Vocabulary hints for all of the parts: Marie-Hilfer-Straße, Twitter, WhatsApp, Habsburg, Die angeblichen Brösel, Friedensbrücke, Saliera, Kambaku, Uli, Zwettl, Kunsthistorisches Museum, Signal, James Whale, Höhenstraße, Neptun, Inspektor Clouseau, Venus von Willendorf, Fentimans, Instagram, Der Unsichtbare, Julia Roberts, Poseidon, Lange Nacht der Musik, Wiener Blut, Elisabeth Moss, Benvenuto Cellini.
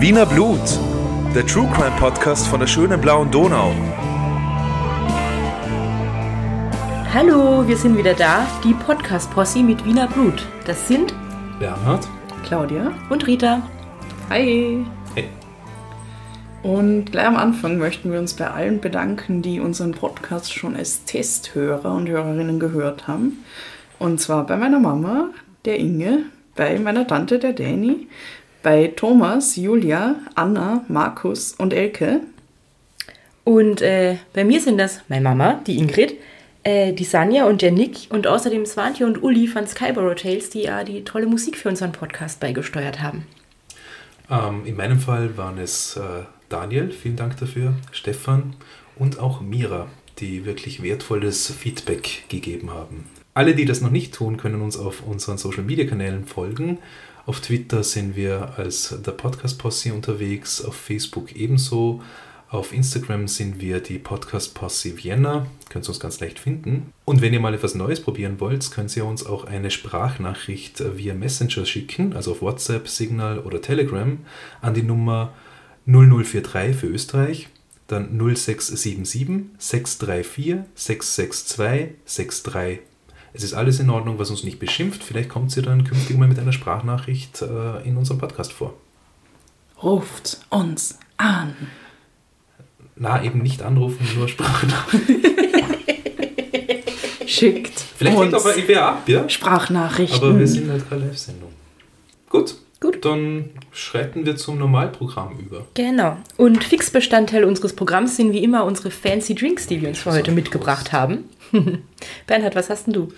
Wiener Blut, der True Crime Podcast von der schönen blauen Donau. Hallo, wir sind wieder da, die Podcast Posse mit Wiener Blut. Das sind Bernhard, Claudia und Rita. Hi. Hey. Und gleich am Anfang möchten wir uns bei allen bedanken, die unseren Podcast schon als Testhörer und Hörerinnen gehört haben. Und zwar bei meiner Mama, der Inge, bei meiner Tante, der Dani, bei Thomas, Julia, Anna, Markus und Elke. Und bei mir sind das meine Mama, die Ingrid, die Sanja und der Nick und außerdem Swantje und Uli von Sky Burrow Tales, die ja die tolle Musik für unseren Podcast beigesteuert haben. In meinem Fall waren es Daniel, vielen Dank dafür, Stefan und auch Mira, die wirklich wertvolles Feedback gegeben haben. Alle, die das noch nicht tun, können uns auf unseren Social-Media-Kanälen folgen. Auf Twitter sind wir als The Podcast Posse unterwegs, auf Facebook ebenso. Auf Instagram sind wir die Podcast Posse Vienna, könnt ihr uns ganz leicht finden. Und wenn ihr mal etwas Neues probieren wollt, könnt ihr uns auch eine Sprachnachricht via Messenger schicken, also auf WhatsApp, Signal oder Telegram, an die Nummer 0043 für Österreich, dann 0677 634 662 63. Es ist alles in Ordnung, was uns nicht beschimpft. Vielleicht kommt sie dann künftig mal mit einer Sprachnachricht in unserem Podcast vor. Ruft uns an. Na, eben nicht anrufen, nur Sprachnachrichten. Schickt vielleicht uns aber IBA ab, ja? Sprachnachrichten. Aber wir sind halt keine Live-Sendung. Gut, dann schreiten wir zum Normalprogramm über. Genau. Und Fixbestandteil unseres Programms sind wie immer unsere fancy Drinks, die wir uns für heute mitgebracht haben. Bernhard, was hast denn du?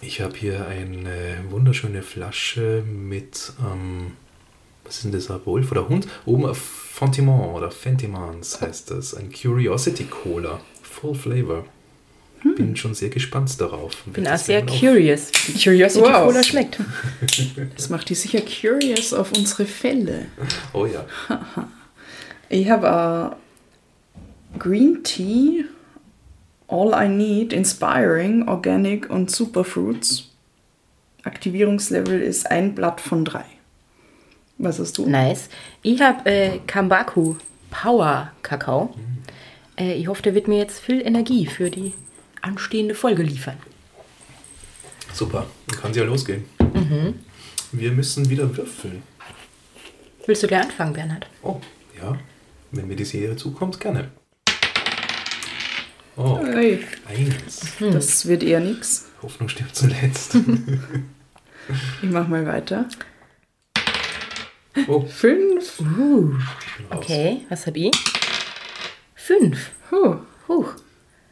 Ich habe hier eine wunderschöne Flasche mit... was ist denn das? Wolf oder Hund? Oben auf Fentiment oder Fentimans heißt das. Ein Curiosity Cola. Full Flavor. Bin schon sehr gespannt darauf. Bin auch sehr curious. Curiosity Cola schmeckt. Das macht die sicher curious auf unsere Fälle. Oh ja. Ich habe Green Tea, All I Need, Inspiring, Organic und Superfruits. Aktivierungslevel ist 1 Blatt von 3. Was hast du? Nice. Ich habe Kambaku Power Kakao. Ich hoffe, der wird mir jetzt viel Energie für die anstehende Folge liefern. Super, dann kann sie ja losgehen. Wir müssen wieder würfeln. Willst du gleich anfangen, Bernhard? Oh, ja. Wenn mir die Serie zukommt, gerne. Oh, hey. 1. Das wird eher nix. Hoffnung stirbt zuletzt. Ich mach mal weiter. 5. Okay, was hab ich? 5. Huch.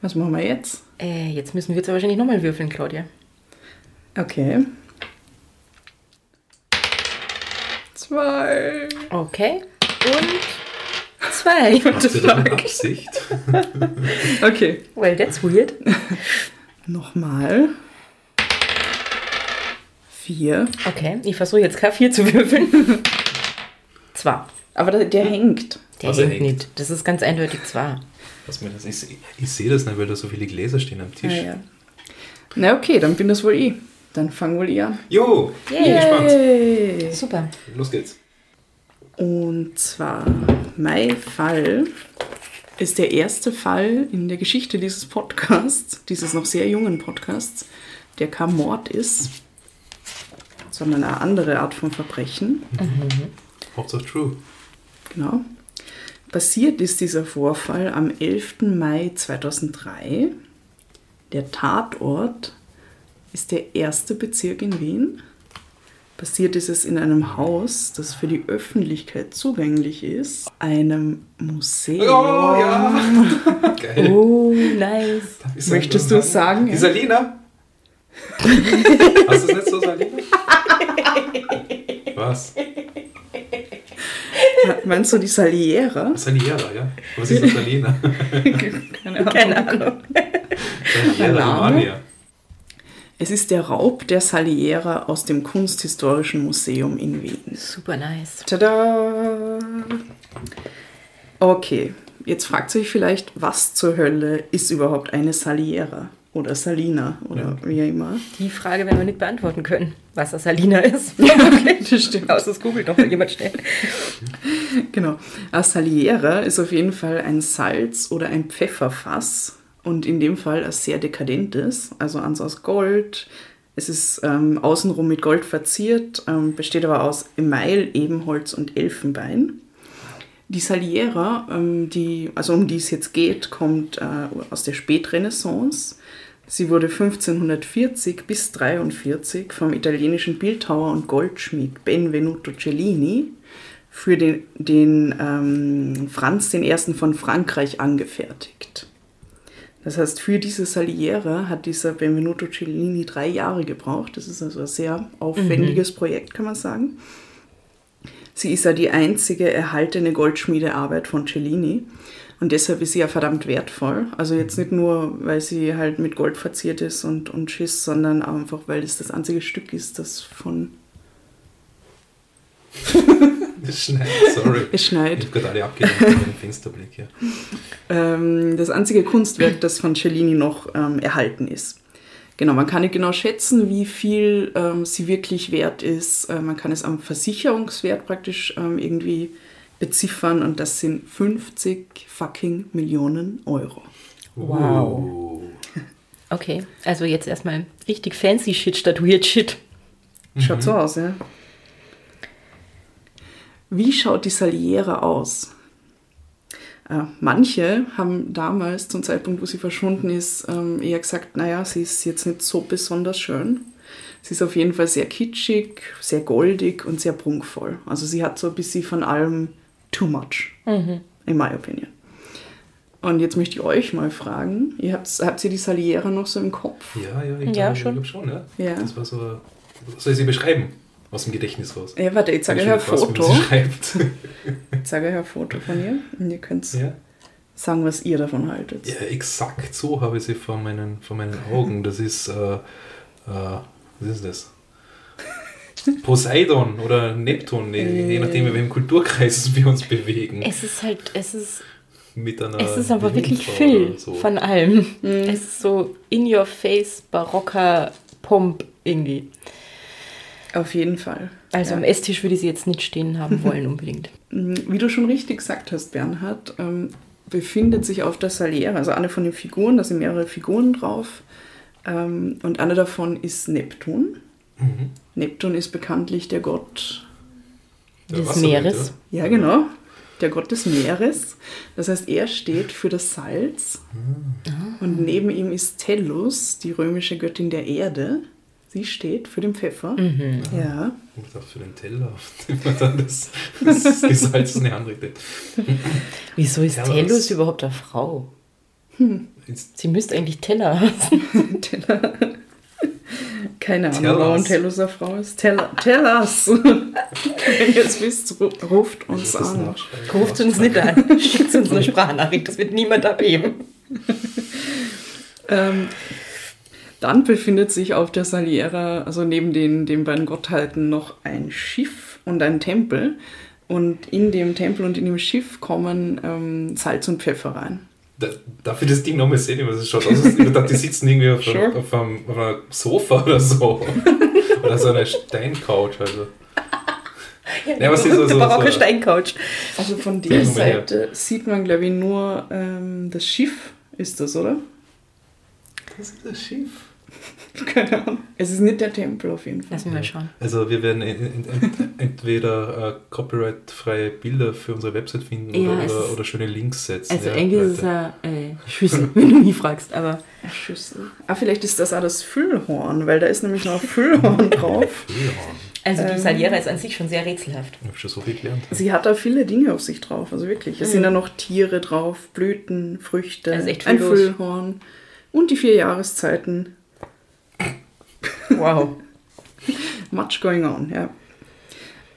Was machen wir jetzt? Jetzt müssen wir jetzt wahrscheinlich nochmal würfeln, Claudia. Okay. 2. Okay. Und 2. What the fuck? Absicht. Okay. Well, that's weird. Nochmal. 4. Okay, ich versuche jetzt K4 zu würfeln. 2. Aber der hängt. Der hängt nicht. Das ist ganz eindeutig 2. Ich sehe das nicht, weil da so viele Gläser stehen am Tisch. Ja. Na okay, dann bin das wohl ich. Dann fangen wohl ich an. Jo, bin gespannt. Super. Los geht's. Und zwar, mein Fall ist der erste Fall in der Geschichte dieses Podcasts, dieses noch sehr jungen Podcasts, der kein Mord ist, sondern eine andere Art von Verbrechen. Hauptsache true. Genau. Passiert ist dieser Vorfall am 11. Mai 2003. Der Tatort ist der 1. Bezirk in Wien. Passiert ist es in einem Haus, das für die Öffentlichkeit zugänglich ist, einem Museum. Oh ja! Geil. Oh, nice. Möchtest du es sagen? Die Salina? Hast du es nicht so, Salina? Was? Meinst du die Saliera? Saliera, ja. Was ist das Saliera? Keine Ahnung. Saliera Romania. Es ist der Raub der Saliera aus dem Kunsthistorischen Museum in Wien. Super nice. Tada! Okay, jetzt fragt ihr euch vielleicht, was zur Hölle ist überhaupt eine Saliera? Oder Salina oder wie immer. Die Frage werden wir nicht beantworten können, was das Salina ist. Ja, das stimmt. Außer es googelt noch jemand schnell. Genau. A Saliera ist auf jeden Fall ein Salz- oder ein Pfefferfass und in dem Fall ein sehr dekadentes, also eins aus Gold. Es ist außenrum mit Gold verziert, besteht aber aus Email, Ebenholz und Elfenbein. Die Saliera, um die es jetzt geht, kommt aus der Spätrenaissance. Sie wurde 1540 bis 1943 vom italienischen Bildhauer und Goldschmied Benvenuto Cellini für den Franz I. von Frankreich angefertigt. Das heißt, für diese Saliera hat dieser Benvenuto Cellini 3 Jahre gebraucht. Das ist also ein sehr aufwendiges Projekt, kann man sagen. Sie ist ja die einzige erhaltene Goldschmiedearbeit von Cellini und deshalb ist sie ja verdammt wertvoll. Also jetzt nicht nur, weil sie halt mit Gold verziert ist und Schiss, sondern auch einfach, weil es das einzige Stück ist, das von... Es schneit, sorry. Es schneit. Ich habe gerade alle abgelenkt mit dem Fensterblick hier. Das einzige Kunstwerk, das von Cellini noch erhalten ist. Genau, man kann nicht genau schätzen, wie viel sie wirklich wert ist. Man kann es am Versicherungswert praktisch irgendwie beziffern und das sind 50 fucking Millionen Euro. Wow. Okay, also jetzt erstmal richtig fancy Shit statt weird Shit. Schaut so aus, ja. Wie schaut die Saliera aus? Manche haben damals, zum Zeitpunkt, wo sie verschwunden ist, eher gesagt, naja, sie ist jetzt nicht so besonders schön. Sie ist auf jeden Fall sehr kitschig, sehr goldig und sehr prunkvoll. Also sie hat so ein bisschen von allem too much, in my opinion. Und jetzt möchte ich euch mal fragen, habt ihr die Saliera noch so im Kopf? Ja, ich glaube schon. Ja. Das war so, was soll ich sie beschreiben? Aus dem Gedächtnis raus. Ja, warte, ich zeige euch ein Foto. Ich zeige euch ein Foto von ihr und ihr könnt sagen, was ihr davon haltet. Ja, exakt so habe ich sie vor meinen Augen. Das ist, was ist das? Poseidon oder Neptun, je nachdem, in welchem Kulturkreis wir uns bewegen. Es ist aber wirklich viel so. Von allem. Es ist so in your face, barocker Pomp irgendwie. Auf jeden Fall. Also am Esstisch würde ich sie jetzt nicht stehen haben wollen unbedingt. Wie du schon richtig gesagt hast, Bernhard, befindet sich auf der Saliera, also eine von den Figuren, da sind mehrere Figuren drauf, und eine davon ist Neptun. Mhm. Neptun ist bekanntlich der Gott des Meeres. Ja, genau. Der Gott des Meeres. Das heißt, er steht für das Salz. Mhm. Und neben ihm ist Tellus, die römische Göttin der Erde. Sie steht für den Pfeffer. Mhm. Ja. Und auch für den Teller, auf dem man dann das Gesalzene anrichtet. Wieso ist Tellus überhaupt eine Frau? Sie müsste eigentlich Teller heißen. Teller. Keine Ahnung, warum Tellus eine Frau ist. Tellus! Wenn ihr es wisst, ruft uns an. Ruft uns nicht an. Schickt uns eine Sprachnachricht, das wird niemand abheben. Dann befindet sich auf der Saliera, also neben den beiden Gottheiten, noch ein Schiff und ein Tempel. Und in dem Tempel und in dem Schiff kommen Salz und Pfeffer rein. Darf ich das Ding nochmal sehen, was es schaut aus? Die sitzen irgendwie auf einem Sofa oder so. Oder so einer Steincouch. Also. Ja, eine berühmte barocke Steincouch. Also von der Seite sieht man, glaube ich, nur das Schiff ist das, oder? Das ist das Schiff. Keine Ahnung. Es ist nicht der Tempel auf jeden Fall. Lass mich mal schauen. Also wir werden entweder copyright-freie Bilder für unsere Website finden oder schöne Links setzen. Also eigentlich ist es eine Schüssel, wenn du mich fragst. Aber Schüssel. Ah, vielleicht ist das auch das Füllhorn, weil da ist nämlich noch Füllhorn drauf. Füllhorn. Also die Saliera ist an sich schon sehr rätselhaft. Ich habe schon so viel gelernt. Sie hat da viele Dinge auf sich drauf, also wirklich. Es sind da noch Tiere drauf, Blüten, Früchte, also echt ein Füllhorn. Und die 4 Jahreszeiten. Wow. Much going on, ja.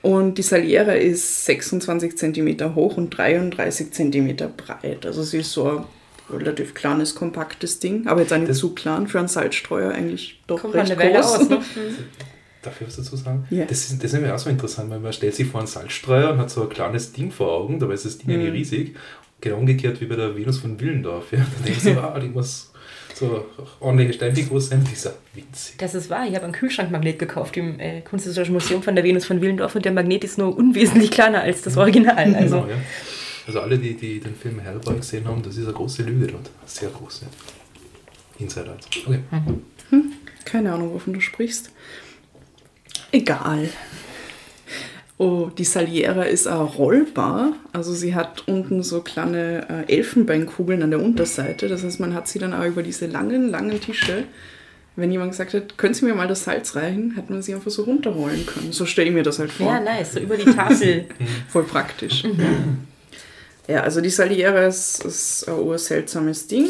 Und die Saliera ist 26 cm hoch und 33 cm breit. Also sie ist so ein relativ kleines, kompaktes Ding. Aber jetzt auch nicht zu klein für einen Salzstreuer, eigentlich doch kommt recht groß. Aus, ne? Darf ich was dazu sagen? Yeah. Das ist nämlich auch so interessant, weil man stellt sich vor einen Salzstreuer und hat so ein kleines Ding vor Augen. Dabei ist das Ding ja nicht riesig. Genau umgekehrt wie bei der Venus von Willendorf. Ja. Da denkst du, irgendwas... So ordentliche Stempelgroße Stempel. Witzig. Das ist wahr. Ich habe einen Kühlschrankmagnet gekauft im Kunsthistorischen Museum von der Venus von Willendorf und der Magnet ist nur unwesentlich kleiner als das Original. Also. Genau, ja. Also alle, die den Film Hellboy gesehen haben, das ist eine große Lüge dort. Sehr große. Insider. Okay. Keine Ahnung, wovon du sprichst. Egal. Oh, die Saliera ist auch rollbar. Also sie hat unten so kleine Elfenbeinkugeln an der Unterseite. Das heißt, man hat sie dann auch über diese langen, langen Tische. Wenn jemand gesagt hat, können Sie mir mal das Salz reichen, hat man sie einfach so runterrollen können. So stelle ich mir das halt vor. Ja, nice. So über die Tafel. Voll praktisch. Mhm. Ja, also die Saliera ist ein urseltsames Ding.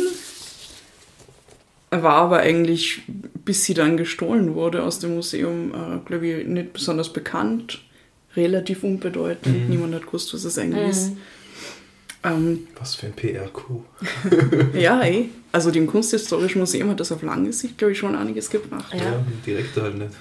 War aber eigentlich, bis sie dann gestohlen wurde aus dem Museum, glaube ich, nicht besonders bekannt. Relativ unbedeutend. Mhm. Niemand hat gewusst, was es eigentlich ist. Was für ein PRQ. Ja, ey. Also dem Kunsthistorischen Museum hat das auf lange Sicht, glaube ich, schon einiges gebracht. Ja, direkt halt nicht.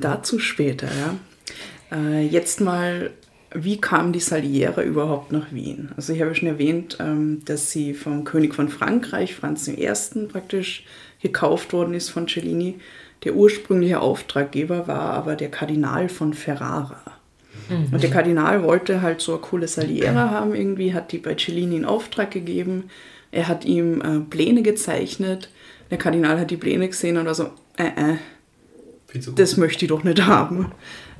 Dazu später, ja. Jetzt mal, wie kam die Saliera überhaupt nach Wien? Also ich habe ja schon erwähnt, dass sie vom König von Frankreich, Franz I. praktisch gekauft worden ist von Cellini. Der ursprüngliche Auftraggeber war aber der Kardinal von Ferrara. Und der Kardinal wollte halt so eine coole Saliera haben irgendwie, hat die bei Cellini in Auftrag gegeben. Er hat ihm Pläne gezeichnet. Der Kardinal hat die Pläne gesehen und war so, das möchte ich doch nicht haben.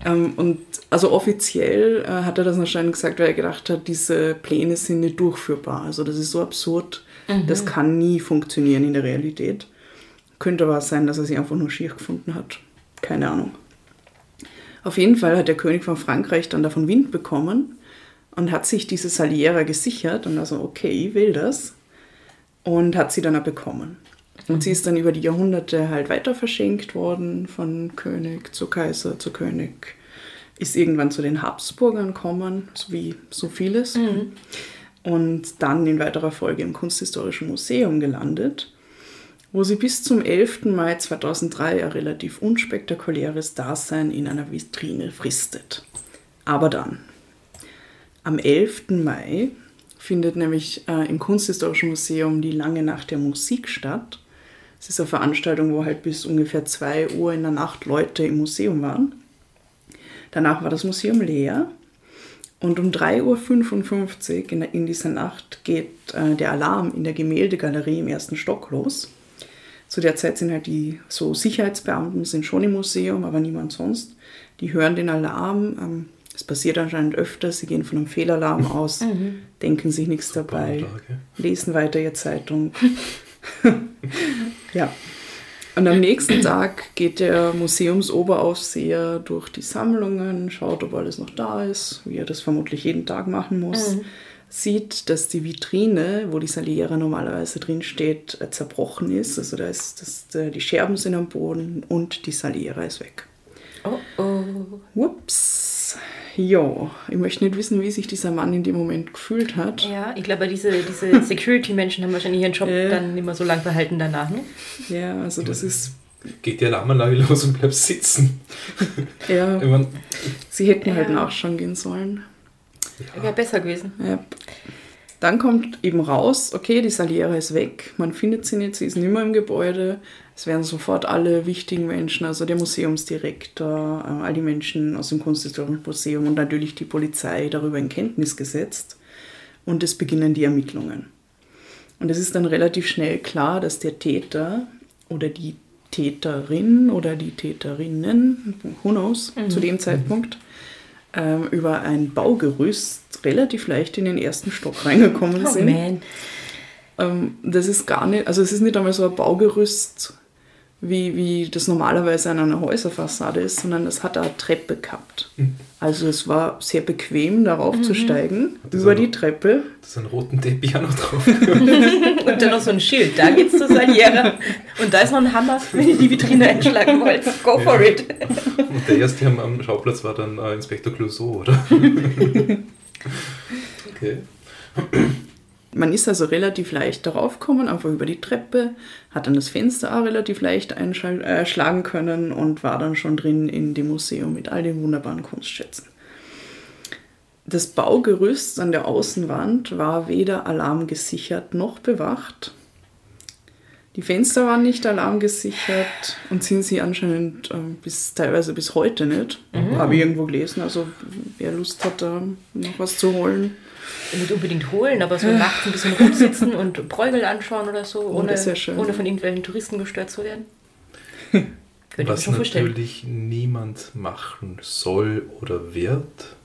Und also offiziell hat er das anscheinend gesagt, weil er gedacht hat, diese Pläne sind nicht durchführbar. Also das ist so absurd, das kann nie funktionieren in der Realität. Könnte aber sein, dass er sie einfach nur schier gefunden hat. Keine Ahnung. Auf jeden Fall hat der König von Frankreich dann davon Wind bekommen und hat sich diese Saliera gesichert und also okay, ich will das und hat sie dann auch bekommen. Und sie ist dann über die Jahrhunderte halt weiter verschenkt worden von König zu Kaiser zu König, ist irgendwann zu den Habsburgern gekommen, so wie so vieles und dann in weiterer Folge im Kunsthistorischen Museum gelandet, wo sie bis zum 11. Mai 2003 ein relativ unspektakuläres Dasein in einer Vitrine fristet. Aber dann, am 11. Mai findet nämlich im Kunsthistorischen Museum die Lange Nacht der Musik statt. Es ist eine Veranstaltung, wo halt bis ungefähr 2 Uhr in der Nacht Leute im Museum waren. Danach war das Museum leer und um 3.55 Uhr in dieser Nacht geht der Alarm in der Gemäldegalerie im ersten Stock los. Zu der Zeit sind halt die so Sicherheitsbeamten sind schon im Museum, aber niemand sonst. Die hören den Alarm. Es passiert anscheinend öfter. Sie gehen von einem Fehlalarm aus, denken sich nichts dabei, lesen weiter ihre Zeitung. Ja. Und am nächsten Tag geht der Museumsoberaufseher durch die Sammlungen, schaut, ob alles noch da ist, wie er das vermutlich jeden Tag machen muss. Sieht, dass die Vitrine, wo die Saliera normalerweise drin steht, zerbrochen ist. Also da ist die Scherben sind am Boden und die Saliera ist weg. Oh oh. Ups. Jo, ich möchte nicht wissen, wie sich dieser Mann in dem Moment gefühlt hat. Ja, ich glaube, diese Security-Menschen haben wahrscheinlich ihren Job dann nicht mehr so lang behalten danach. Ne? Ja, also das ist... Geht die Alarmanlage los und bleibt sitzen. Ja, ich mein, sie hätten halt nachschauen gehen sollen. Ja. Wäre besser gewesen. Ja. Dann kommt eben raus, okay, die Saliera ist weg, man findet sie nicht, sie ist nicht mehr im Gebäude. Es werden sofort alle wichtigen Menschen, also der Museumsdirektor, all die Menschen aus dem Kunsthistorischen Museum und natürlich die Polizei darüber in Kenntnis gesetzt. Und es beginnen die Ermittlungen. Und es ist dann relativ schnell klar, dass der Täter oder die Täterin oder die Täterinnen, who knows, zu dem Zeitpunkt, über ein Baugerüst relativ leicht in den ersten Stock reingekommen sind. Das ist gar nicht, also es ist nicht einmal so ein Baugerüst, wie das normalerweise an einer Häuserfassade ist, sondern es hat eine Treppe gehabt. Also es war sehr bequem, darauf zu steigen, über die Treppe. Da ist ein roten Teppich auch noch drauf. Und dann noch so ein Schild, da geht's zur Saliera. Und da ist noch ein Hammer, wenn ihr die Vitrine einschlagen wollt. Go for it. Und der erste am Schauplatz war dann Inspektor Clouseau, oder? Okay. Man ist also relativ leicht darauf gekommen, einfach über die Treppe, hat dann das Fenster auch relativ leicht einschlagen können und war dann schon drin in dem Museum mit all den wunderbaren Kunstschätzen. Das Baugerüst an der Außenwand war weder alarmgesichert noch bewacht. Die Fenster waren nicht alarmgesichert und sind sie anscheinend teilweise bis heute nicht. Mhm. Habe ich irgendwo gelesen. Also wer Lust hat, da noch was zu holen. Nicht unbedingt holen, aber so nachts ein bisschen rumsitzen und Bräugel anschauen oder so, ohne von irgendwelchen Touristen gestört zu werden. Könnte ich mir schon vorstellen. Was natürlich niemand machen soll oder wird,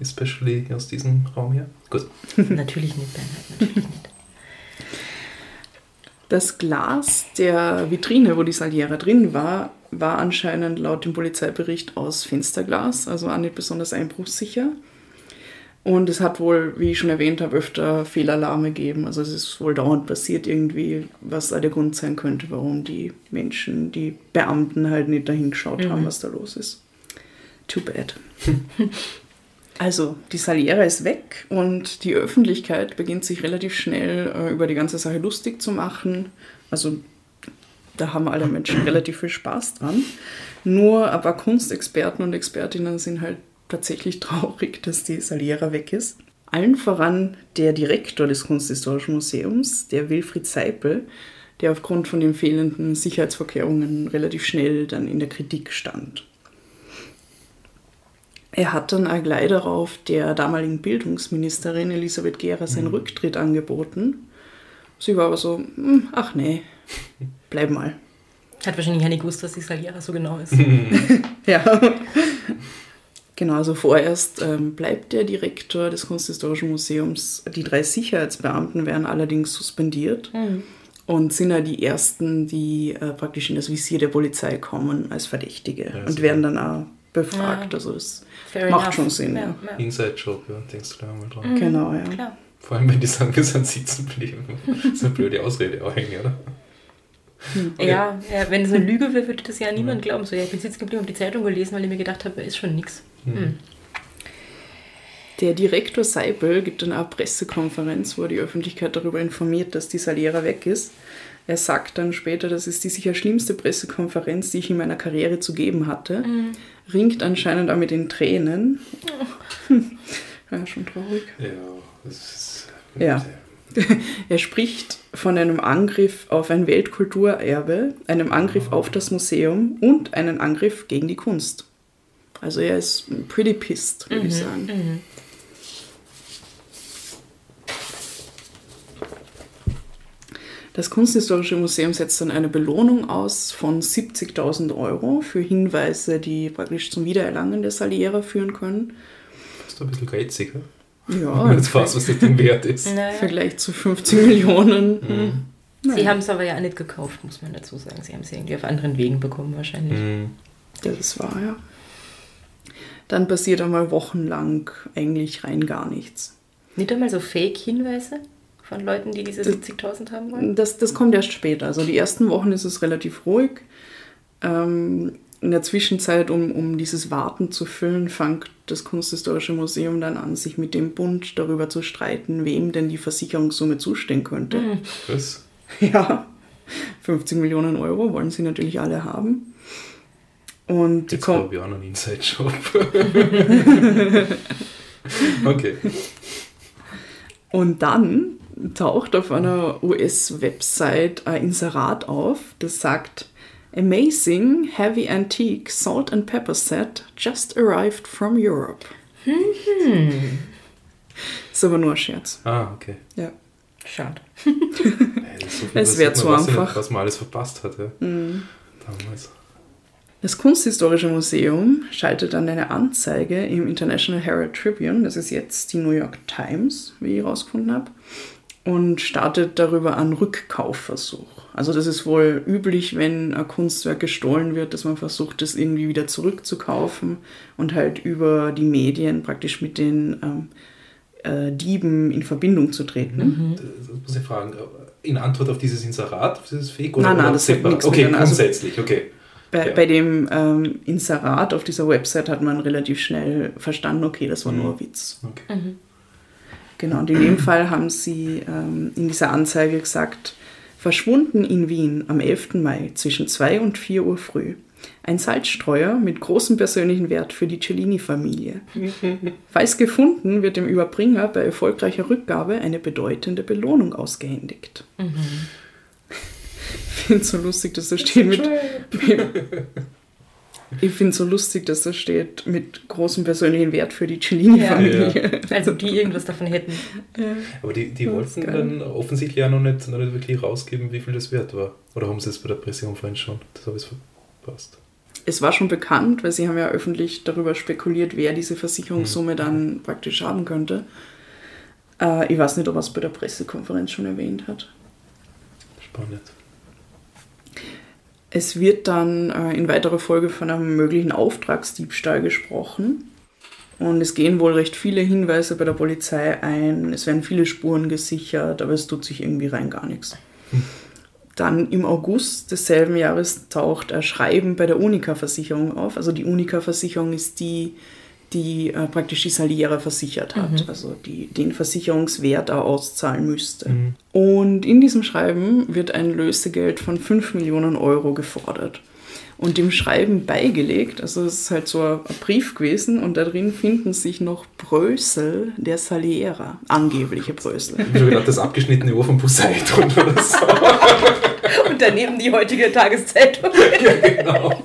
especially aus diesem Raum hier. Gut. Natürlich nicht, Bernhard, natürlich nicht. Das Glas der Vitrine, wo die Saliera drin war, war anscheinend laut dem Polizeibericht aus Fensterglas, also auch nicht besonders einbruchssicher. Und es hat wohl, wie ich schon erwähnt habe, öfter Fehlalarme gegeben. Also es ist wohl dauernd passiert irgendwie, was da der Grund sein könnte, warum die Menschen, die Beamten halt nicht dahin geschaut haben, was da los ist. Too bad. Also, die Saliera ist weg und die Öffentlichkeit beginnt sich relativ schnell über die ganze Sache lustig zu machen. Also, da haben alle Menschen relativ viel Spaß dran. Nur ein paar Kunstexperten und Expertinnen sind halt tatsächlich traurig, dass die Saliera weg ist. Allen voran der Direktor des Kunsthistorischen Museums, der Wilfried Seipel, der aufgrund von den fehlenden Sicherheitsvorkehrungen relativ schnell dann in der Kritik stand. Er hat dann auch gleich darauf der damaligen Bildungsministerin Elisabeth Gehrer seinen Rücktritt angeboten. Sie war aber so, ach nee, bleib mal. Hat wahrscheinlich ja nicht gewusst, was die Saliera so genau ist. Ja. Genau, also vorerst bleibt der Direktor des Kunsthistorischen Museums. Die 3 Sicherheitsbeamten werden allerdings suspendiert und sind ja die ersten, die praktisch in das Visier der Polizei kommen als Verdächtige und werden dann auch befragt. Ja. Also das macht schon Sinn. Ja. Ja. Inside-Job, ja, denkst du da mal dran. Genau, ja. Klar. Vor allem, wenn die sagen, wir sind sitzen geblieben. Das ist eine blöde Ausrede auch hängen, oder? Okay. Ja, wenn es eine Lüge wäre, würde das ja niemand glauben. So, ja, ich bin sitzen geblieben, habe die Zeitung gelesen, weil ich mir gedacht habe, ist schon nichts. Der Direktor Seipel gibt dann eine Pressekonferenz, wo er die Öffentlichkeit darüber informiert, dass die Saliera weg ist. Er sagt dann später, das ist die sicher schlimmste Pressekonferenz, die ich in meiner Karriere zu geben hatte. Ringt anscheinend auch mit den Tränen. Ja, schon traurig. Ja, das ist... Ja. Er spricht von einem Angriff auf ein Weltkulturerbe, einem Angriff auf das Museum und einen Angriff gegen die Kunst. Also er ist pretty pissed, würde ich sagen. Das Kunsthistorische Museum setzt dann eine Belohnung aus von 70.000 € für Hinweise, die praktisch zum Wiedererlangen der Saliera führen können. Das ist ein bisschen geizig, ne? Ja. Jetzt weiß, was nicht den Wert ist. Naja. Im Vergleich zu 50 Millionen. Sie haben es aber ja nicht gekauft, muss man dazu sagen. Sie haben es irgendwie auf anderen Wegen bekommen wahrscheinlich. Das war ja. Dann passiert einmal wochenlang eigentlich rein gar nichts. Nicht einmal so Fake-Hinweise von Leuten, die diese 70.000 haben wollen? Das kommt erst später. Also die ersten Wochen ist es relativ ruhig. In der Zwischenzeit, um dieses Warten zu füllen, fängt das Kunsthistorische Museum dann an, sich mit dem Bund darüber zu streiten, wem denn die Versicherungssumme zustehen könnte. Was? Ja, 50 Millionen € wollen sie natürlich alle haben. Und jetzt haben wir auch noch einen Inside-Job. Okay. Und dann taucht auf einer US-Website ein Inserat auf, das sagt: Amazing Heavy Antique Salt and Pepper Set just arrived from Europe. Ist aber nur ein Scherz. Ah, okay. Ja. Schade. Es wäre zu einfach. Was man alles verpasst hatte. Damals. Das Kunsthistorische Museum schaltet dann eine Anzeige im International Herald Tribune, das ist jetzt die New York Times, wie ich rausgefunden habe, und startet darüber einen Rückkaufversuch. Also das ist wohl üblich, wenn ein Kunstwerk gestohlen wird, dass man versucht, das irgendwie wieder zurückzukaufen und halt über die Medien praktisch mit den Dieben in Verbindung zu treten. Das muss ich fragen, in Antwort auf dieses Inserat, auf dieses Fake? Oder nein, das hat nichts mit dem. Okay, grundsätzlich, okay. Bei dem Inserat auf dieser Website hat man relativ schnell verstanden, okay, das war nur ein Witz. Okay. Genau, und in dem Fall haben sie in dieser Anzeige gesagt: Verschwunden in Wien am 11. Mai zwischen 2 und 4 Uhr früh. Ein Salzstreuer mit großem persönlichen Wert für die Cellini-Familie. Falls gefunden, wird dem Überbringer bei erfolgreicher Rückgabe eine bedeutende Belohnung ausgehändigt. Ich finde es so lustig, dass da steht, mit großem persönlichen Wert für die Cellini-Familie. Ja, ja. Also die irgendwas davon hätten. Ja. Aber die wollten dann offensichtlich auch noch nicht wirklich rausgeben, wie viel das wert war. Oder haben sie es bei der Pressung vorhin schon? Das habe ich verpasst. Es war schon bekannt, weil sie haben ja öffentlich darüber spekuliert, wer diese Versicherungssumme dann praktisch haben könnte. Ich weiß nicht, ob er es bei der Pressekonferenz schon erwähnt hat. Spannend. Es wird dann in weiterer Folge von einem möglichen Auftragsdiebstahl gesprochen. Und es gehen wohl recht viele Hinweise bei der Polizei ein. Es werden viele Spuren gesichert, aber es tut sich irgendwie rein gar nichts. Dann im August desselben Jahres taucht ein Schreiben bei der Uniqa-Versicherung auf. Also die Uniqa-Versicherung ist die praktisch die Saliera versichert hat, also den Versicherungswert auch auszahlen müsste. Mhm. Und in diesem Schreiben wird ein Lösegeld von 5 Millionen Euro gefordert. Und dem Schreiben beigelegt, also es ist halt so ein Brief gewesen, und da drin finden sich noch Brösel der Saliera, angebliche Brösel. Ich habe schon gedacht, das abgeschnittene Ohr von Poseidon oder so. Und daneben die heutige Tageszeitung. Ja, genau.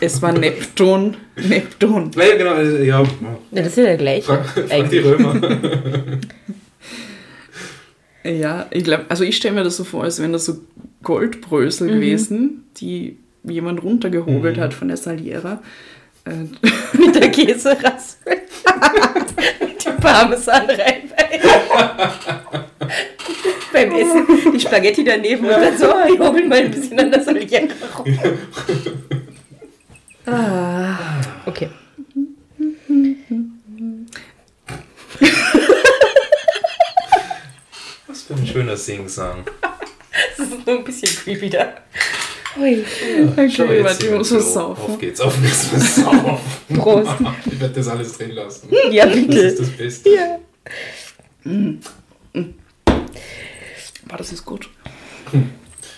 Es war Neptun. Ja, genau. Ja. Das ist ja der gleiche. Frag die Römer. Ja, ich glaube, also ich stelle mir das so vor, als wären das so Goldbrösel gewesen, die jemand runtergehobelt hat von der Saliera. Mit der Käseraspel. Die Parmesan rein. Beim Essen die Spaghetti daneben und dann so, ich hobel mal ein bisschen an der Saliera rum. Ah, okay. Was für ein schöner Singsang. Das ist nur ein bisschen creepy da. Ui. Okay, ich muss was saufen. Auf geht's mit Saufen. Prost. Ich werde das alles drin lassen. Ja, bitte. Das ist das Beste. Ja. Boah, das ist gut.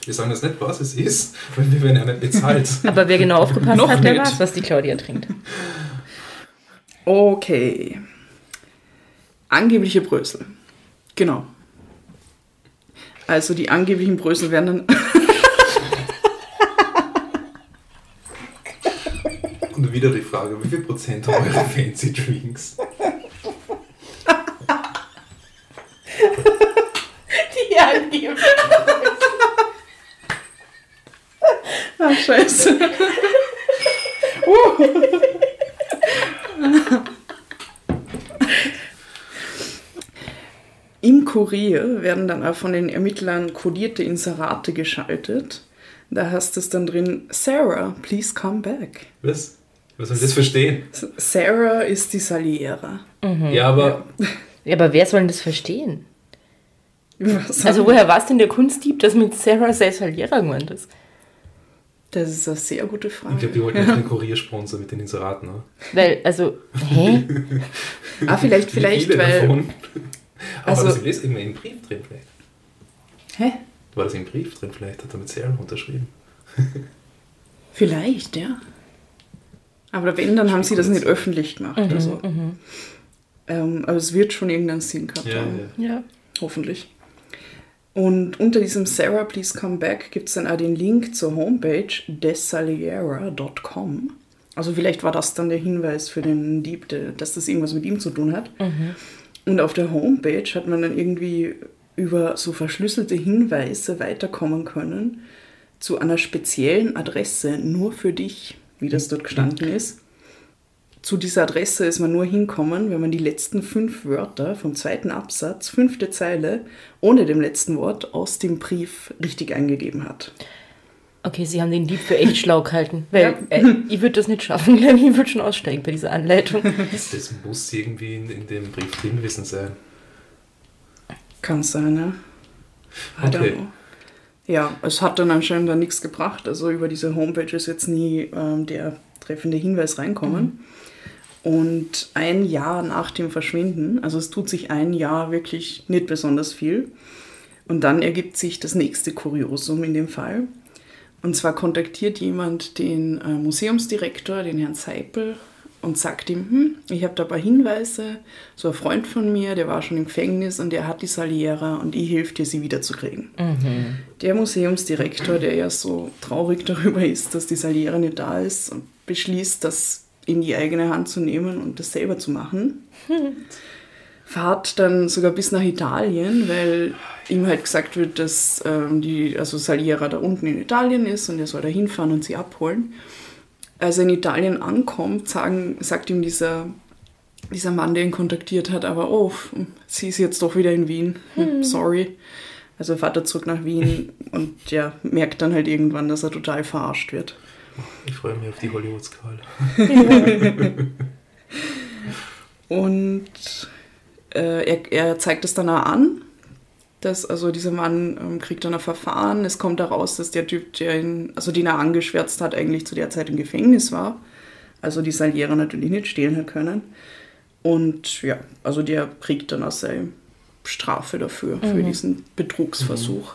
Wir sagen das nicht, was es ist, weil wir werden ja nicht bezahlt. Aber wer genau aufgepasst hat, der weiß, was die Claudia trinkt. Okay. Angebliche Brösel. Genau. Also die angeblichen Brösel werden dann... Und wieder die Frage, wie viel Prozent haben eure Fancy Drinks? Die angeblichen Brösel. Ah, scheiße. Im Kurier werden dann auch von den Ermittlern kodierte Inserate geschaltet. Da heißt es dann drin, Sarah, please come back. Was? Was soll ich das verstehen? Sarah ist die Saliera. Mhm. Ja, aber... Ja, aber wer soll das verstehen? Also woher war es denn der Kunstdieb, dass mit Sarah sei Saliera gemeint ist? Das ist eine sehr gute Frage. Ich glaube, die wollten nicht den Kuriersponsor mit den Inseraten, ne? Weil, also, hä? vielleicht, weil... Davon? Aber also, das ist irgendwie im Brief drin vielleicht. Hä? War das im Brief drin vielleicht? Hat er mit Sarah unterschrieben? Vielleicht, ja. Aber wenn, dann haben sie das nicht öffentlich gemacht. Also. Aber es wird schon irgendeinen Sinn gehabt haben. Ja. Hoffentlich. Und unter diesem Sarah Please Come Back gibt es dann auch den Link zur Homepage desaliera.com. Also vielleicht war das dann der Hinweis für den Dieb, dass das irgendwas mit ihm zu tun hat. Mhm. Und auf der Homepage hat man dann irgendwie über so verschlüsselte Hinweise weiterkommen können zu einer speziellen Adresse, nur für dich, wie das dort gestanden ist. Zu dieser Adresse ist man nur hinkommen, wenn man die letzten 5 Wörter vom 2. Absatz, 5. Zeile, ohne dem letzten Wort aus dem Brief richtig eingegeben hat. Okay, sie haben den Dieb für echt schlau gehalten. Weil ich würde das nicht schaffen, ich würde schon aussteigen bei dieser Anleitung. Das muss irgendwie in dem Brief drin wissen sein. Kann sein, ne? Okay. Ja, es hat dann anscheinend dann nichts gebracht. Also über diese Homepage ist jetzt nie der treffende Hinweis reinkommen. Mhm. Und ein Jahr nach dem Verschwinden, also es tut sich ein Jahr wirklich nicht besonders viel. Und dann ergibt sich das nächste Kuriosum in dem Fall. Und zwar kontaktiert jemand den Museumsdirektor, den Herrn Seipel, und sagt ihm, ich habe da ein paar Hinweise, so ein Freund von mir, der war schon im Gefängnis und der hat die Saliera und ich helfe dir, sie wiederzukriegen. Mhm. Der Museumsdirektor, der ja so traurig darüber ist, dass die Saliera nicht da ist, beschließt, das in die eigene Hand zu nehmen und das selber zu machen. Fahrt dann sogar bis nach Italien, weil ihm halt gesagt wird, dass Saliera da unten in Italien ist und er soll da hinfahren und sie abholen. Als er in Italien ankommt, sagt ihm dieser Mann, der ihn kontaktiert hat, aber sie ist jetzt doch wieder in Wien, sorry. Also fährt er zurück nach Wien und ja, merkt dann halt irgendwann, dass er total verarscht wird. Ich freue mich auf die Hollywood-Skala. Und er zeigt es dann auch an, dass also dieser Mann kriegt dann ein Verfahren. Es kommt heraus, dass der Typ, den er angeschwärzt hat, eigentlich zu der Zeit im Gefängnis war. Also die Saliera natürlich nicht stehlen hat können. Und ja, also der kriegt dann auch seine Strafe dafür, für diesen Betrugsversuch.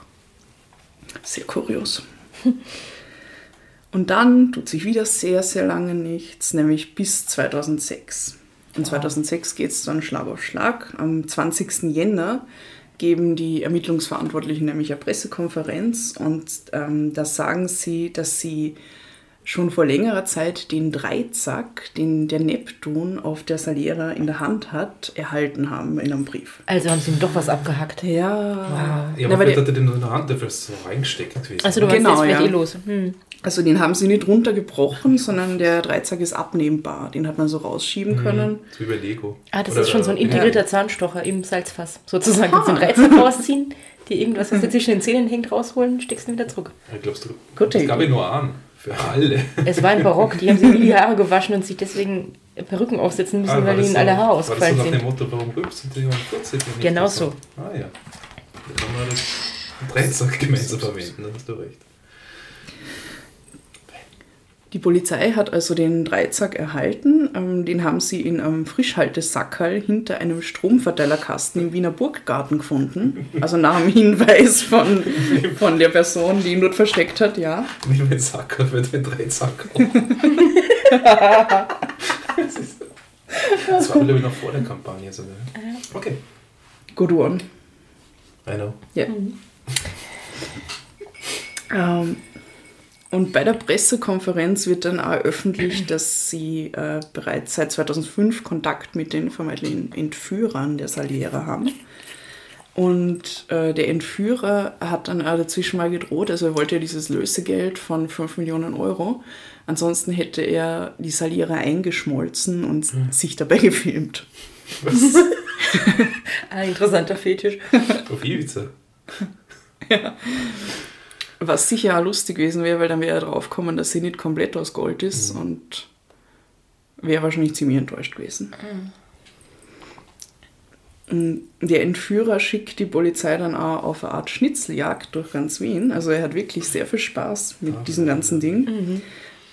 Sehr kurios. Und dann tut sich wieder sehr, sehr lange nichts, nämlich bis 2006. Und 2006 geht es dann Schlag auf Schlag. Am 20. Jänner geben die Ermittlungsverantwortlichen nämlich eine Pressekonferenz und da sagen sie, dass sie schon vor längerer Zeit den Dreizack, den der Neptun auf der Saliera in der Hand hat, erhalten haben in einem Brief. Also haben sie ihm doch was abgehackt. Ja. Wow. Ja, aber vielleicht hat er den nur in der Hand, der ist so reingesteckt gewesen. Also du meinst, genau, jetzt los. Also den haben sie nicht runtergebrochen, sondern der Dreizack ist abnehmbar. Den hat man so rausschieben können. Das ist wie bei Lego. Das ist schon so ein integrierter Zahnstocher im Salzfass. Sozusagen kannst du den Dreizack rausziehen, die irgendwas, was dir zwischen den Zähnen hängt, rausholen, steckst ihn wieder zurück. Ja, glaubst du, das gab ja nur Arm. Für alle. Es war ein Barock, die haben sich nie die Haare gewaschen und sich deswegen Perücken aufsetzen müssen, weil ihnen alle Haare ausgefallen sind. War das so nach dem Motto, warum rübst du dir und kurz? Genau so. Ja. Dann haben wir das Dreizack gemeinsam verwenden, da hast du recht. Die Polizei hat also den Dreizack erhalten. Den haben sie in einem Frischhaltesackerl hinter einem Stromverteilerkasten im Wiener Burggarten gefunden. Also nach dem Hinweis von der Person, die ihn dort versteckt hat, ja. Nimm den Sackerl für den Dreizack. Das war, glaube ich, noch vor der Kampagne. Okay. Good one. I know. Ja. Yeah. Und bei der Pressekonferenz wird dann auch öffentlich, dass sie bereits seit 2005 Kontakt mit den vermeintlichen Entführern der Saliera haben. Und der Entführer hat dann auch dazwischen mal gedroht, also er wollte ja dieses Lösegeld von 5 Millionen Euro. Ansonsten hätte er die Saliera eingeschmolzen und sich dabei gefilmt. Was? Ein interessanter Fetisch. Auf Ibiza. Ja. Was sicher auch lustig gewesen wäre, weil dann wäre er drauf gekommen, dass sie nicht komplett aus Gold ist und wäre wahrscheinlich ziemlich enttäuscht gewesen. Der Entführer schickt die Polizei dann auch auf eine Art Schnitzeljagd durch ganz Wien. Also er hat wirklich sehr viel Spaß mit diesem ganzen Ding.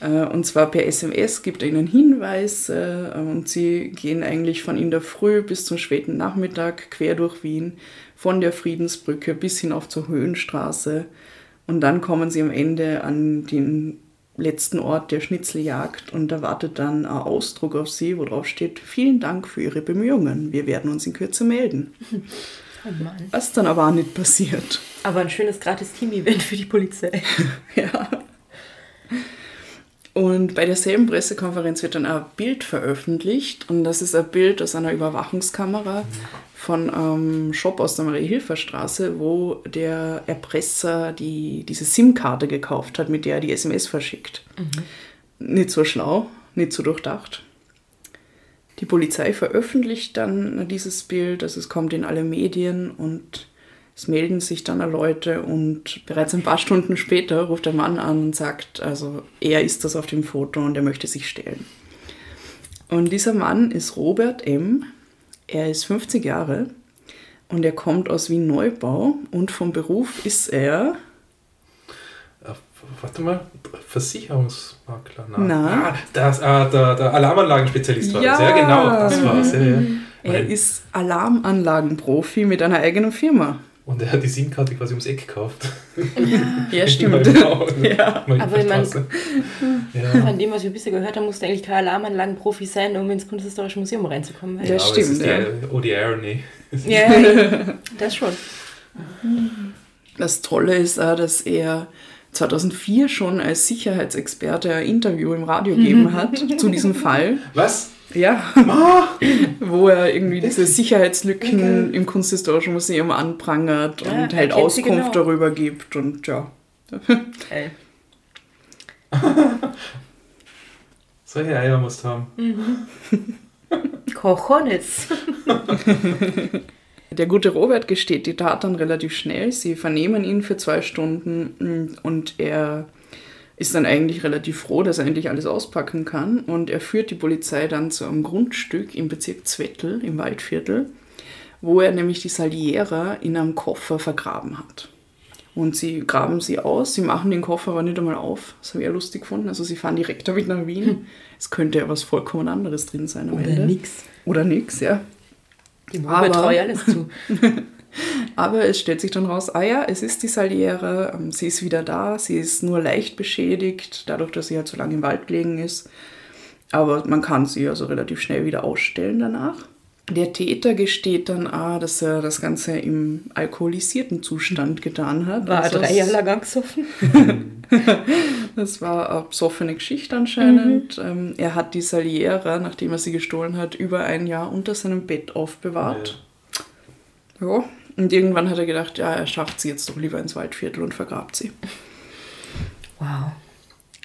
Und zwar per SMS gibt er ihnen Hinweise und sie gehen eigentlich von in der Früh bis zum späten Nachmittag quer durch Wien, von der Friedensbrücke bis hinauf zur Höhenstraße. Und dann kommen sie am Ende an den letzten Ort der Schnitzeljagd und da wartet dann ein Ausdruck auf sie, wo drauf steht, vielen Dank für Ihre Bemühungen, wir werden uns in Kürze melden. Oh Mann. Was dann aber auch nicht passiert. Aber ein schönes gratis Team-Event für die Polizei. Ja. Und bei derselben Pressekonferenz wird dann ein Bild veröffentlicht und das ist ein Bild aus einer Überwachungskamera von einem Shop aus der Marie-Hilfer-Straße, wo der Erpresser diese SIM-Karte gekauft hat, mit der er die SMS verschickt. Nicht so schlau, nicht so durchdacht. Die Polizei veröffentlicht dann dieses Bild, also es kommt in alle Medien und es melden sich dann Leute und bereits ein paar Stunden später ruft der Mann an und sagt, also er ist das auf dem Foto und er möchte sich stellen. Und dieser Mann ist Robert M., er ist 50 Jahre und er kommt aus Wien-Neubau und vom Beruf ist er... Warte mal, Versicherungsmakler? Nein. Der Alarmanlagenspezialist war das. Ja, genau, das war es. Er ist Alarmanlagenprofi mit einer eigenen Firma. Und er hat die SIM-Karte quasi ums Eck gekauft. Ja, stimmt. Ja. Aber ich meine, von dem, was wir bisher gehört haben, musste eigentlich kein Alarmanlagenprofi sein, um ins Kunsthistorische Museum reinzukommen. Ja, das stimmt. Ist die Irony. Ja, das schon. Das Tolle ist auch, dass er 2004 schon als Sicherheitsexperte ein Interview im Radio gegeben hat zu diesem Fall. Was? Ja, wo er irgendwie diese Sicherheitslücken im Kunsthistorischen Museum anprangert und halt Auskunft darüber gibt und ja. Geil. Solche Eier musst du haben. Cojones. Der gute Robert gesteht die Tat dann relativ schnell. Sie vernehmen ihn für 2 Stunden und er ist dann eigentlich relativ froh, dass er endlich alles auspacken kann. Und er führt die Polizei dann zu einem Grundstück im Bezirk Zwettl, im Waldviertel, wo er nämlich die Saliera in einem Koffer vergraben hat. Und sie graben sie aus, sie machen den Koffer aber nicht einmal auf. Das habe ich ja lustig gefunden. Also sie fahren direkt damit nach Wien. Es könnte ja was vollkommen anderes drin sein am Ende. Oder nix. Oder nix, ja. Die Mama treu alles zu. Aber es stellt sich dann raus, es ist die Saliera, sie ist wieder da, sie ist nur leicht beschädigt, dadurch, dass sie halt so lange im Wald gelegen ist. Aber man kann sie also relativ schnell wieder ausstellen danach. Der Täter gesteht dann auch, dass er das Ganze im alkoholisierten Zustand getan hat. War also 3 Jahre lang gesoffen. Das war eine besoffene Geschichte anscheinend. Er hat die Saliera, nachdem er sie gestohlen hat, über 1 Jahr unter seinem Bett aufbewahrt. Ja. Und irgendwann hat er gedacht, ja, er schafft sie jetzt doch lieber ins Waldviertel und vergrabt sie. Wow.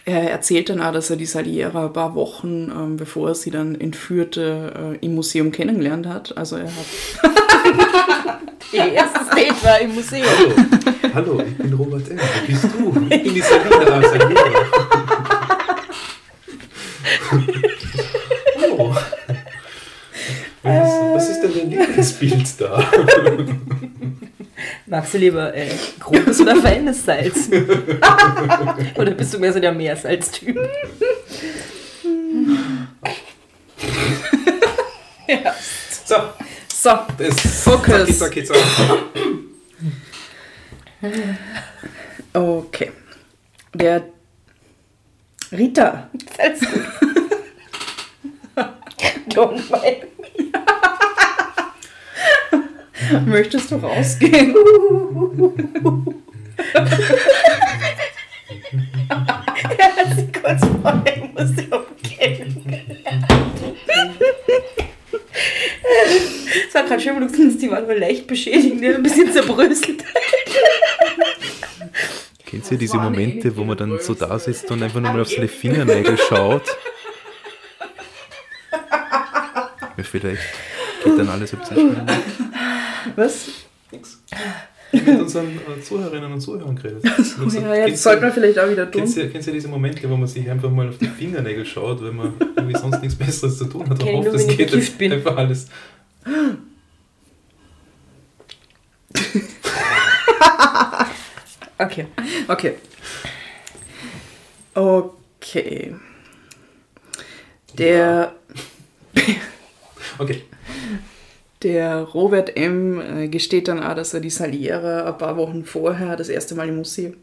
Er erzählt dann auch, dass er die Saliera ein paar Wochen, bevor er sie dann entführte, im Museum kennengelernt hat. Also er hat... Ihr erstes Date war im Museum. Hallo, ich bin Robert M. Wer bist du? Ich bin die Saliera. Hallo. Was ist denn dein Lieblingsbild da? Magst du lieber grobes oder feines Salz? Oder bist du mehr so der Meersalz-Typ? Ja. So. Focus. Okay. Der Ritter. Alles gut. Don't mind. Möchtest du rausgehen? Er hat sie kurz vorher im Museum kennengelernt. Es war gerade schön, weil du gesagt hast, die waren wohl leicht beschädigt, ein bisschen zerbröselt. Kennt ihr diese Momente, wo man dann so da sitzt und einfach nur mal auf seine Fingernägel schaut? Mir vielleicht geht dann alles ein bisschen schneller. Was? Nix. Mit unseren Zuhörerinnen und Zuhörern geredet. Jetzt sollte man vielleicht auch wieder tun. Kennst du diese Momente, wo man sich einfach mal auf die Fingernägel schaut, wenn man irgendwie sonst nichts Besseres zu tun hat und hofft, es geht jetzt einfach alles. Okay. Der Robert M. gesteht dann auch, dass er die Saliera ein paar Wochen vorher das erste Mal im Museum...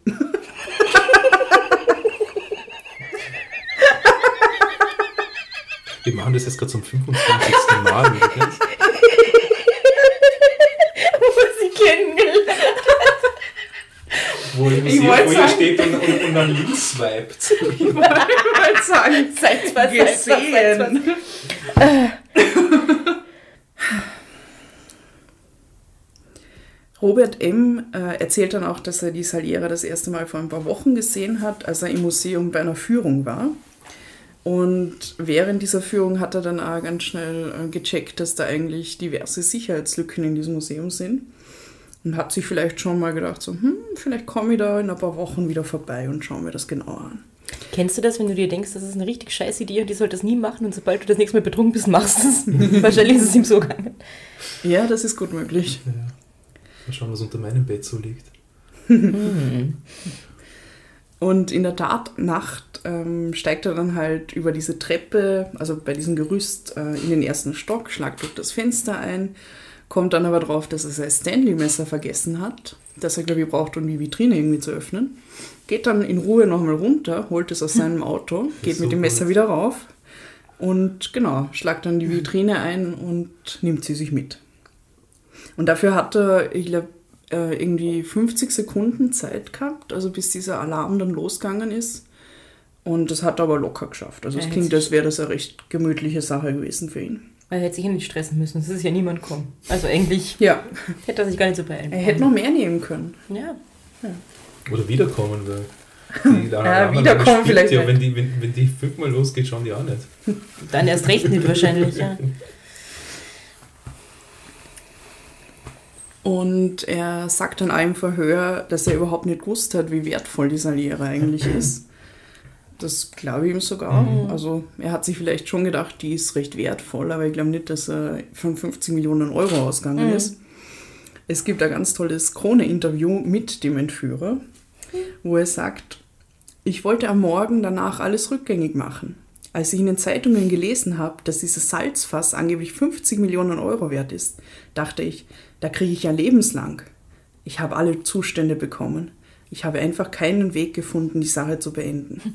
Wir machen das jetzt gerade zum 25. Mal. Wo sie kennengelernt hat. Wo ihr Museum steht und dann links swipet. Ich wollte sagen, seid was. Robert M. erzählt dann auch, dass er die Saliera das erste Mal vor ein paar Wochen gesehen hat, als er im Museum bei einer Führung war. Und während dieser Führung hat er dann auch ganz schnell gecheckt, dass da eigentlich diverse Sicherheitslücken in diesem Museum sind. Und hat sich vielleicht schon mal gedacht, so, vielleicht komme ich da in ein paar Wochen wieder vorbei und schauen wir das genauer an. Kennst du das, wenn du dir denkst, das ist eine richtig scheiß Idee und die sollte das nie machen und sobald du das nächste Mal betrunken bist, machst du es? Wahrscheinlich ist es ihm so gegangen. Ja, das ist gut möglich. Ja. Mal schauen, was unter meinem Bett so liegt. Und in der Tatnacht steigt er dann halt über diese Treppe, also bei diesem Gerüst, in den ersten Stock, schlagt durch das Fenster ein, kommt dann aber drauf, dass er sein Stanley-Messer vergessen hat, das er, glaube ich, braucht, um die Vitrine irgendwie zu öffnen. Geht dann in Ruhe nochmal runter, holt es aus seinem Auto, geht mit dem Messer wieder rauf und genau, schlagt dann die Vitrine ein und nimmt sie sich mit. Und dafür hat er, ich glaube, irgendwie 50 Sekunden Zeit gehabt, also bis dieser Alarm dann losgegangen ist. Und das hat er aber locker geschafft. Also es klingt, als wäre das eine recht gemütliche Sache gewesen für ihn. Weil er hätte sich nicht stressen müssen, es ist ja niemand gekommen. Also eigentlich hätte er sich gar nicht so beeilen. Er hätte noch mehr nehmen können. Ja. Oder wiederkommen. Wiederkommen vielleicht. Ja, wenn die fünfmal losgeht, schauen die auch nicht. Dann erst recht nicht wahrscheinlich, ja. Und er sagt dann einem Verhör, dass er überhaupt nicht gewusst hat, wie wertvoll die Saliera eigentlich ist. Das glaube ich ihm sogar. Mhm. Also er hat sich vielleicht schon gedacht, die ist recht wertvoll, aber ich glaube nicht, dass er von 50 Millionen Euro ausgegangen ist. Es gibt ein ganz tolles Krone-Interview mit dem Entführer, wo er sagt, ich wollte am Morgen danach alles rückgängig machen. Als ich in den Zeitungen gelesen habe, dass dieses Salzfass angeblich 50 Millionen Euro wert ist, dachte ich, da kriege ich ja lebenslang. Ich habe alle Zustände bekommen. Ich habe einfach keinen Weg gefunden, die Sache zu beenden.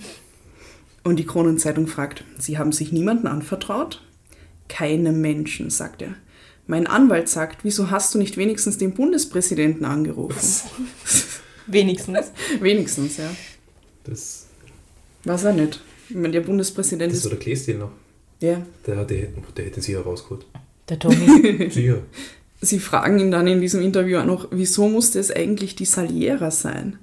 Und die Kronenzeitung fragt, Sie haben sich niemandem anvertraut? Keinem Menschen, sagt er. Mein Anwalt sagt, wieso hast du nicht wenigstens den Bundespräsidenten angerufen? Wenigstens, ja. Das war's ja nicht. Ich meine, der Bundespräsident ist... Das oder Klästil noch? Ja. Der hätte sie ja rausgeholt. Der Tommy. Sicher. Sie fragen ihn dann in diesem Interview auch noch, wieso musste es eigentlich die Saliera sein?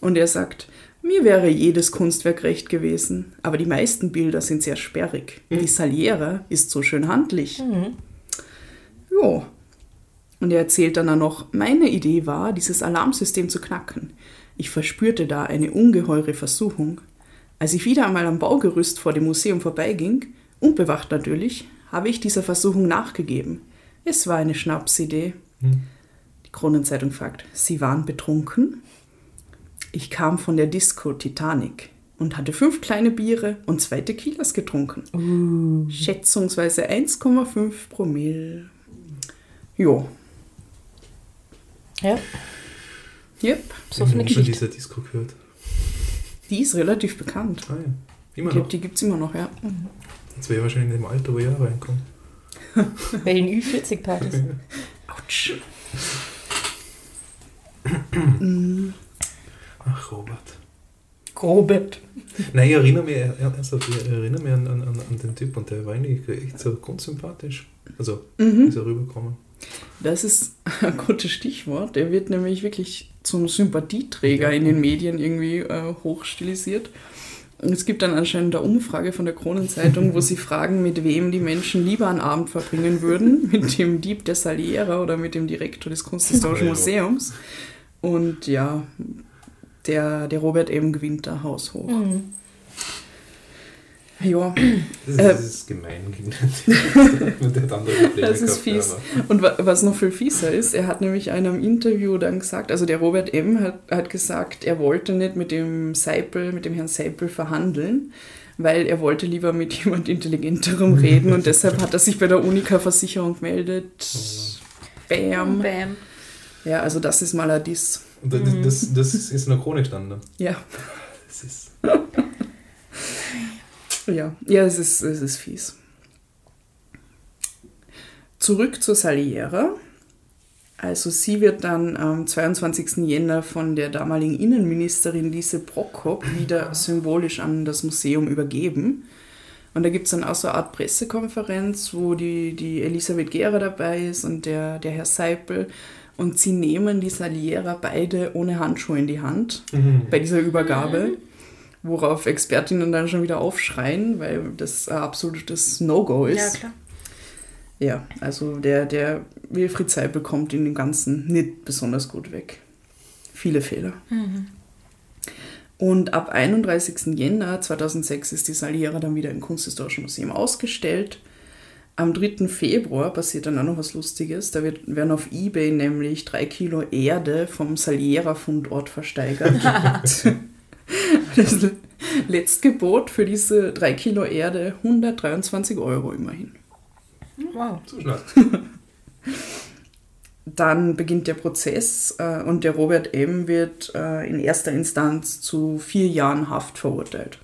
Und er sagt, mir wäre jedes Kunstwerk recht gewesen, aber die meisten Bilder sind sehr sperrig. Die Saliera ist so schön handlich. Jo. Und er erzählt dann auch noch, meine Idee war, dieses Alarmsystem zu knacken. Ich verspürte da eine ungeheure Versuchung. Als ich wieder einmal am Baugerüst vor dem Museum vorbeiging, unbewacht natürlich, habe ich dieser Versuchung nachgegeben. Es war eine Schnapsidee. Die Kronenzeitung fragt, Sie waren betrunken? Ich kam von der Disco Titanic und hatte 5 kleine Biere und 2 Tequilas getrunken. Schätzungsweise 1,5 Promille. Jo. Ja. Yep. So eine Geschichte. Ich habe schon diese Disco gehört. Die ist relativ bekannt. Ah, ja. Immer noch. Ich glaube, die gibt es immer noch, ja. Jetzt wäre ich wahrscheinlich im Alter, wo ich auch reinkomme. Bei den Ü40-Partys. Autsch. Ach, Robert. Nein, ich erinnere mich an den Typ und der war eigentlich echt so grundsympathisch. Also, ist er rübergekommen. Das ist ein gutes Stichwort. Er wird nämlich wirklich zum Sympathieträger in den Medien irgendwie hochstilisiert. Und es gibt dann anscheinend eine Umfrage von der Kronenzeitung, wo sie fragen, mit wem die Menschen lieber einen Abend verbringen würden. Mit dem Dieb der Saliera oder mit dem Direktor des Kunsthistorischen Museums. Und ja, der Robert M. gewinnt da haushoch. Ja. Das ist gemein. Das ist fies. Und was noch viel fieser ist, er hat nämlich in einem Interview dann gesagt, also der Robert M. hat gesagt, er wollte nicht mit dem Herrn Seipel verhandeln, weil er wollte lieber mit jemand Intelligenterem reden und deshalb hat er sich bei der Uniqa-Versicherung gemeldet. Bam. Ja, also das ist mal ein Diss. Das ist in der Krone gestanden. Ja. Das ist... Ja, es ist fies. Zurück zur Saliera. Also sie wird dann am 22. Jänner von der damaligen Innenministerin Liese Prokop wieder symbolisch an das Museum übergeben. Und da gibt es dann auch so eine Art Pressekonferenz, wo die Elisabeth Gehrer dabei ist und der Herr Seipel. Und sie nehmen die Saliera beide ohne Handschuhe in die Hand bei dieser Übergabe. Worauf Expertinnen dann schon wieder aufschreien, weil das ein absolutes No-Go ist. Ja, klar. Ja, also der Wilfried Seipel kommt in dem Ganzen nicht besonders gut weg. Viele Fehler. Und ab 31. Jänner 2006 ist die Saliera dann wieder im Kunsthistorischen Museum ausgestellt. Am 3. Februar passiert dann auch noch was Lustiges. Da werden auf eBay nämlich 3 Kilo Erde vom Saliera-Fundort versteigert. Das Letztgebot für diese 3 Kilo Erde, 123 Euro immerhin. Wow. So schnell. Dann beginnt der Prozess und der Robert M. wird in erster Instanz zu 4 Jahren Haft verurteilt.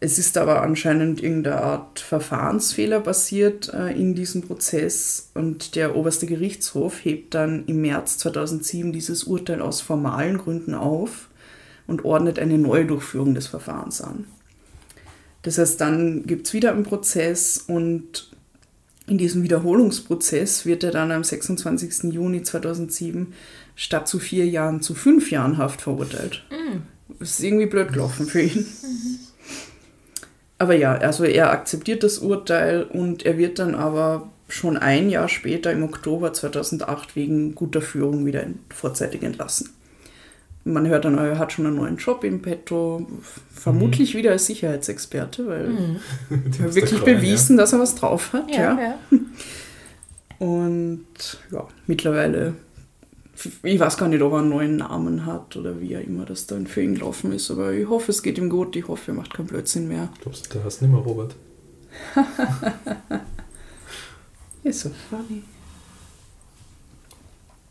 Es ist aber anscheinend irgendeine Art Verfahrensfehler passiert in diesem Prozess und der oberste Gerichtshof hebt dann im März 2007 dieses Urteil aus formalen Gründen auf und ordnet eine neue Durchführung des Verfahrens an. Das heißt, dann gibt es wieder einen Prozess und in diesem Wiederholungsprozess wird er dann am 26. Juni 2007 statt zu 4 Jahren zu 5 Jahren Haft verurteilt. Das ist irgendwie blöd gelaufen für ihn. Aber ja, also er akzeptiert das Urteil und er wird dann aber schon 1 Jahr später, im Oktober 2008, wegen guter Führung wieder vorzeitig entlassen. Man hört dann, er hat schon einen neuen Job im Petto, vermutlich wieder als Sicherheitsexperte, weil er wirklich bewiesen, dass er was drauf hat. Ja. Und ja, mittlerweile, ich weiß gar nicht, ob er einen neuen Namen hat oder wie er immer das dann für ihn gelaufen ist, aber ich hoffe, es geht ihm gut, ich hoffe, er macht keinen Blödsinn mehr. Glaubst du, der heißt nicht mehr Robert? Ist so funny.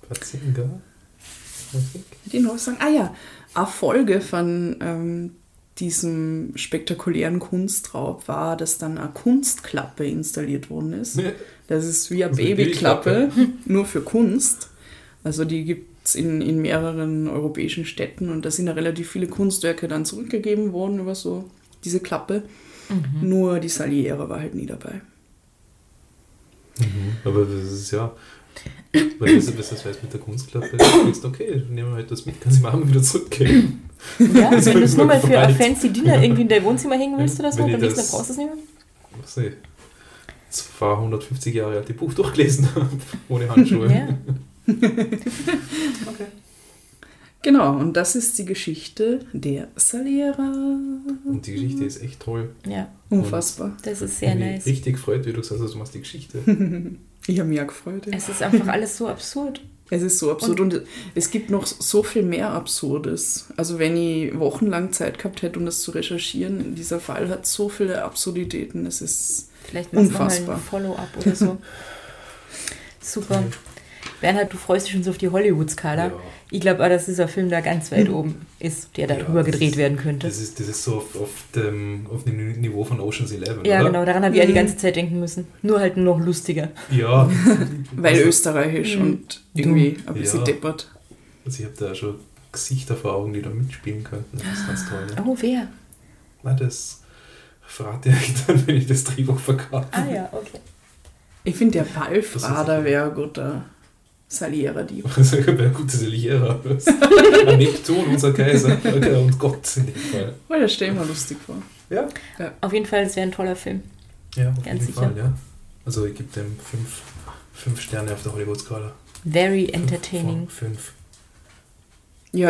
Was sind da? Die noch sagen, eine Folge von diesem spektakulären Kunstraub war, dass dann eine Kunstklappe installiert worden ist. Das ist wie eine Babyklappe, nur für Kunst. Also die gibt es in mehreren europäischen Städten und da sind ja relativ viele Kunstwerke dann zurückgegeben worden über so diese Klappe. Nur die Saliera war halt nie dabei. Aber das ist ja... Weil das heißt, mit der Kunstklappe ist okay, nehmen wir halt das mit, kannst du mal wieder zurückgehen. Ja, wenn du es nur mal für ein fancy Dinner irgendwie in dein Wohnzimmer hängen willst oder so, dann brauchst du es nicht mehr. Was ich 250 Jahre alt die Buch durchgelesen habe, ohne Handschuhe. Ja. Okay. Genau, und das ist die Geschichte der Saliera. Und die Geschichte ist echt toll. Ja, unfassbar. Und das ist sehr nice. Richtig freut, wie du gesagt hast, du machst die Geschichte. Ich habe mich auch gefreut. Ja. Es ist einfach alles so absurd. Es ist so absurd und es gibt noch so viel mehr Absurdes. Also wenn ich wochenlang Zeit gehabt hätte, um das zu recherchieren, dieser Fall hat so viele Absurditäten, es ist vielleicht unfassbar. Vielleicht nochmal ein Follow-up oder so. Super. Bernhard, du freust dich schon so auf die Hollywood-Skala. Ja. Ich glaube auch, dass dieser Film da ganz weit oben ist, der darüber gedreht werden könnte. Das ist so auf dem Niveau von Ocean's 11, ja, oder? Genau, daran habe ich ja die ganze Zeit denken müssen. Nur halt noch lustiger. Ja. Weil also, österreichisch und irgendwie ein bisschen deppert. Also ich habe da schon Gesichter vor Augen, die da mitspielen könnten. Das ist ganz toll. Ne? Oh, wer? Na, das verrate ich dann, wenn ich das Drehbuch verkaufe. Ah ja, okay. Ich finde, der Palfrader wäre guter... Saliera, die. Das wäre gute Saliera. Neptun, unser Kaiser und Gott in dem Fall. Weil da stellen wir lustig vor. Ja? Ja. Auf jeden Fall, es wäre ein toller Film. Ja, auf ganz jeden sicher. Fall, ja. Also ich gebe dem 5 Sterne auf der Hollywood-Skala. Very entertaining. 5. Ja.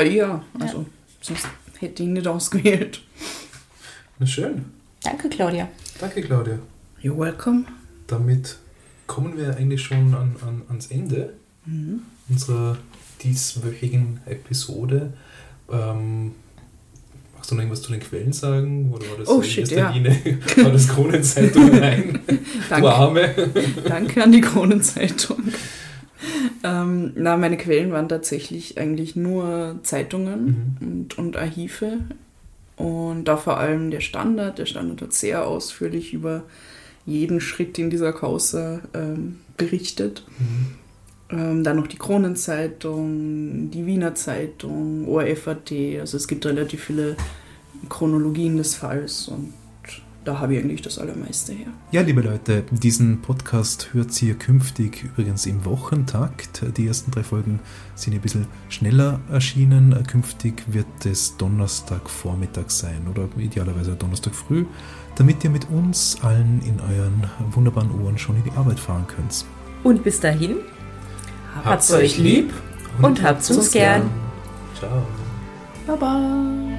Also, sonst hätte ich ihn nicht ausgewählt. Na schön. Danke, Claudia. You're welcome. Damit kommen wir eigentlich schon ans Ende. Unserer dieswöchigen Episode. Magst du noch irgendwas zu den Quellen sagen? Oder war das war das Kronenzeitung? Nein. Du Arme. Danke an die Kronenzeitung. Meine Quellen waren tatsächlich eigentlich nur Zeitungen und Archive. Und da vor allem der Standard. Der Standard hat sehr ausführlich über jeden Schritt in dieser Causa berichtet. Dann noch die Kronenzeitung, die Wiener Zeitung, ORF.at, also es gibt relativ viele Chronologien des Falls und da habe ich eigentlich das Allermeiste her. Ja, liebe Leute, diesen Podcast hört ihr künftig übrigens im Wochentakt. Die ersten 3 Folgen sind ein bisschen schneller erschienen. Künftig wird es Donnerstagvormittag sein oder idealerweise Donnerstag früh, damit ihr mit uns allen in euren wunderbaren Ohren schon in die Arbeit fahren könnt. Und bis dahin... Habt's euch lieb und habt's uns gern. Ciao. Baba.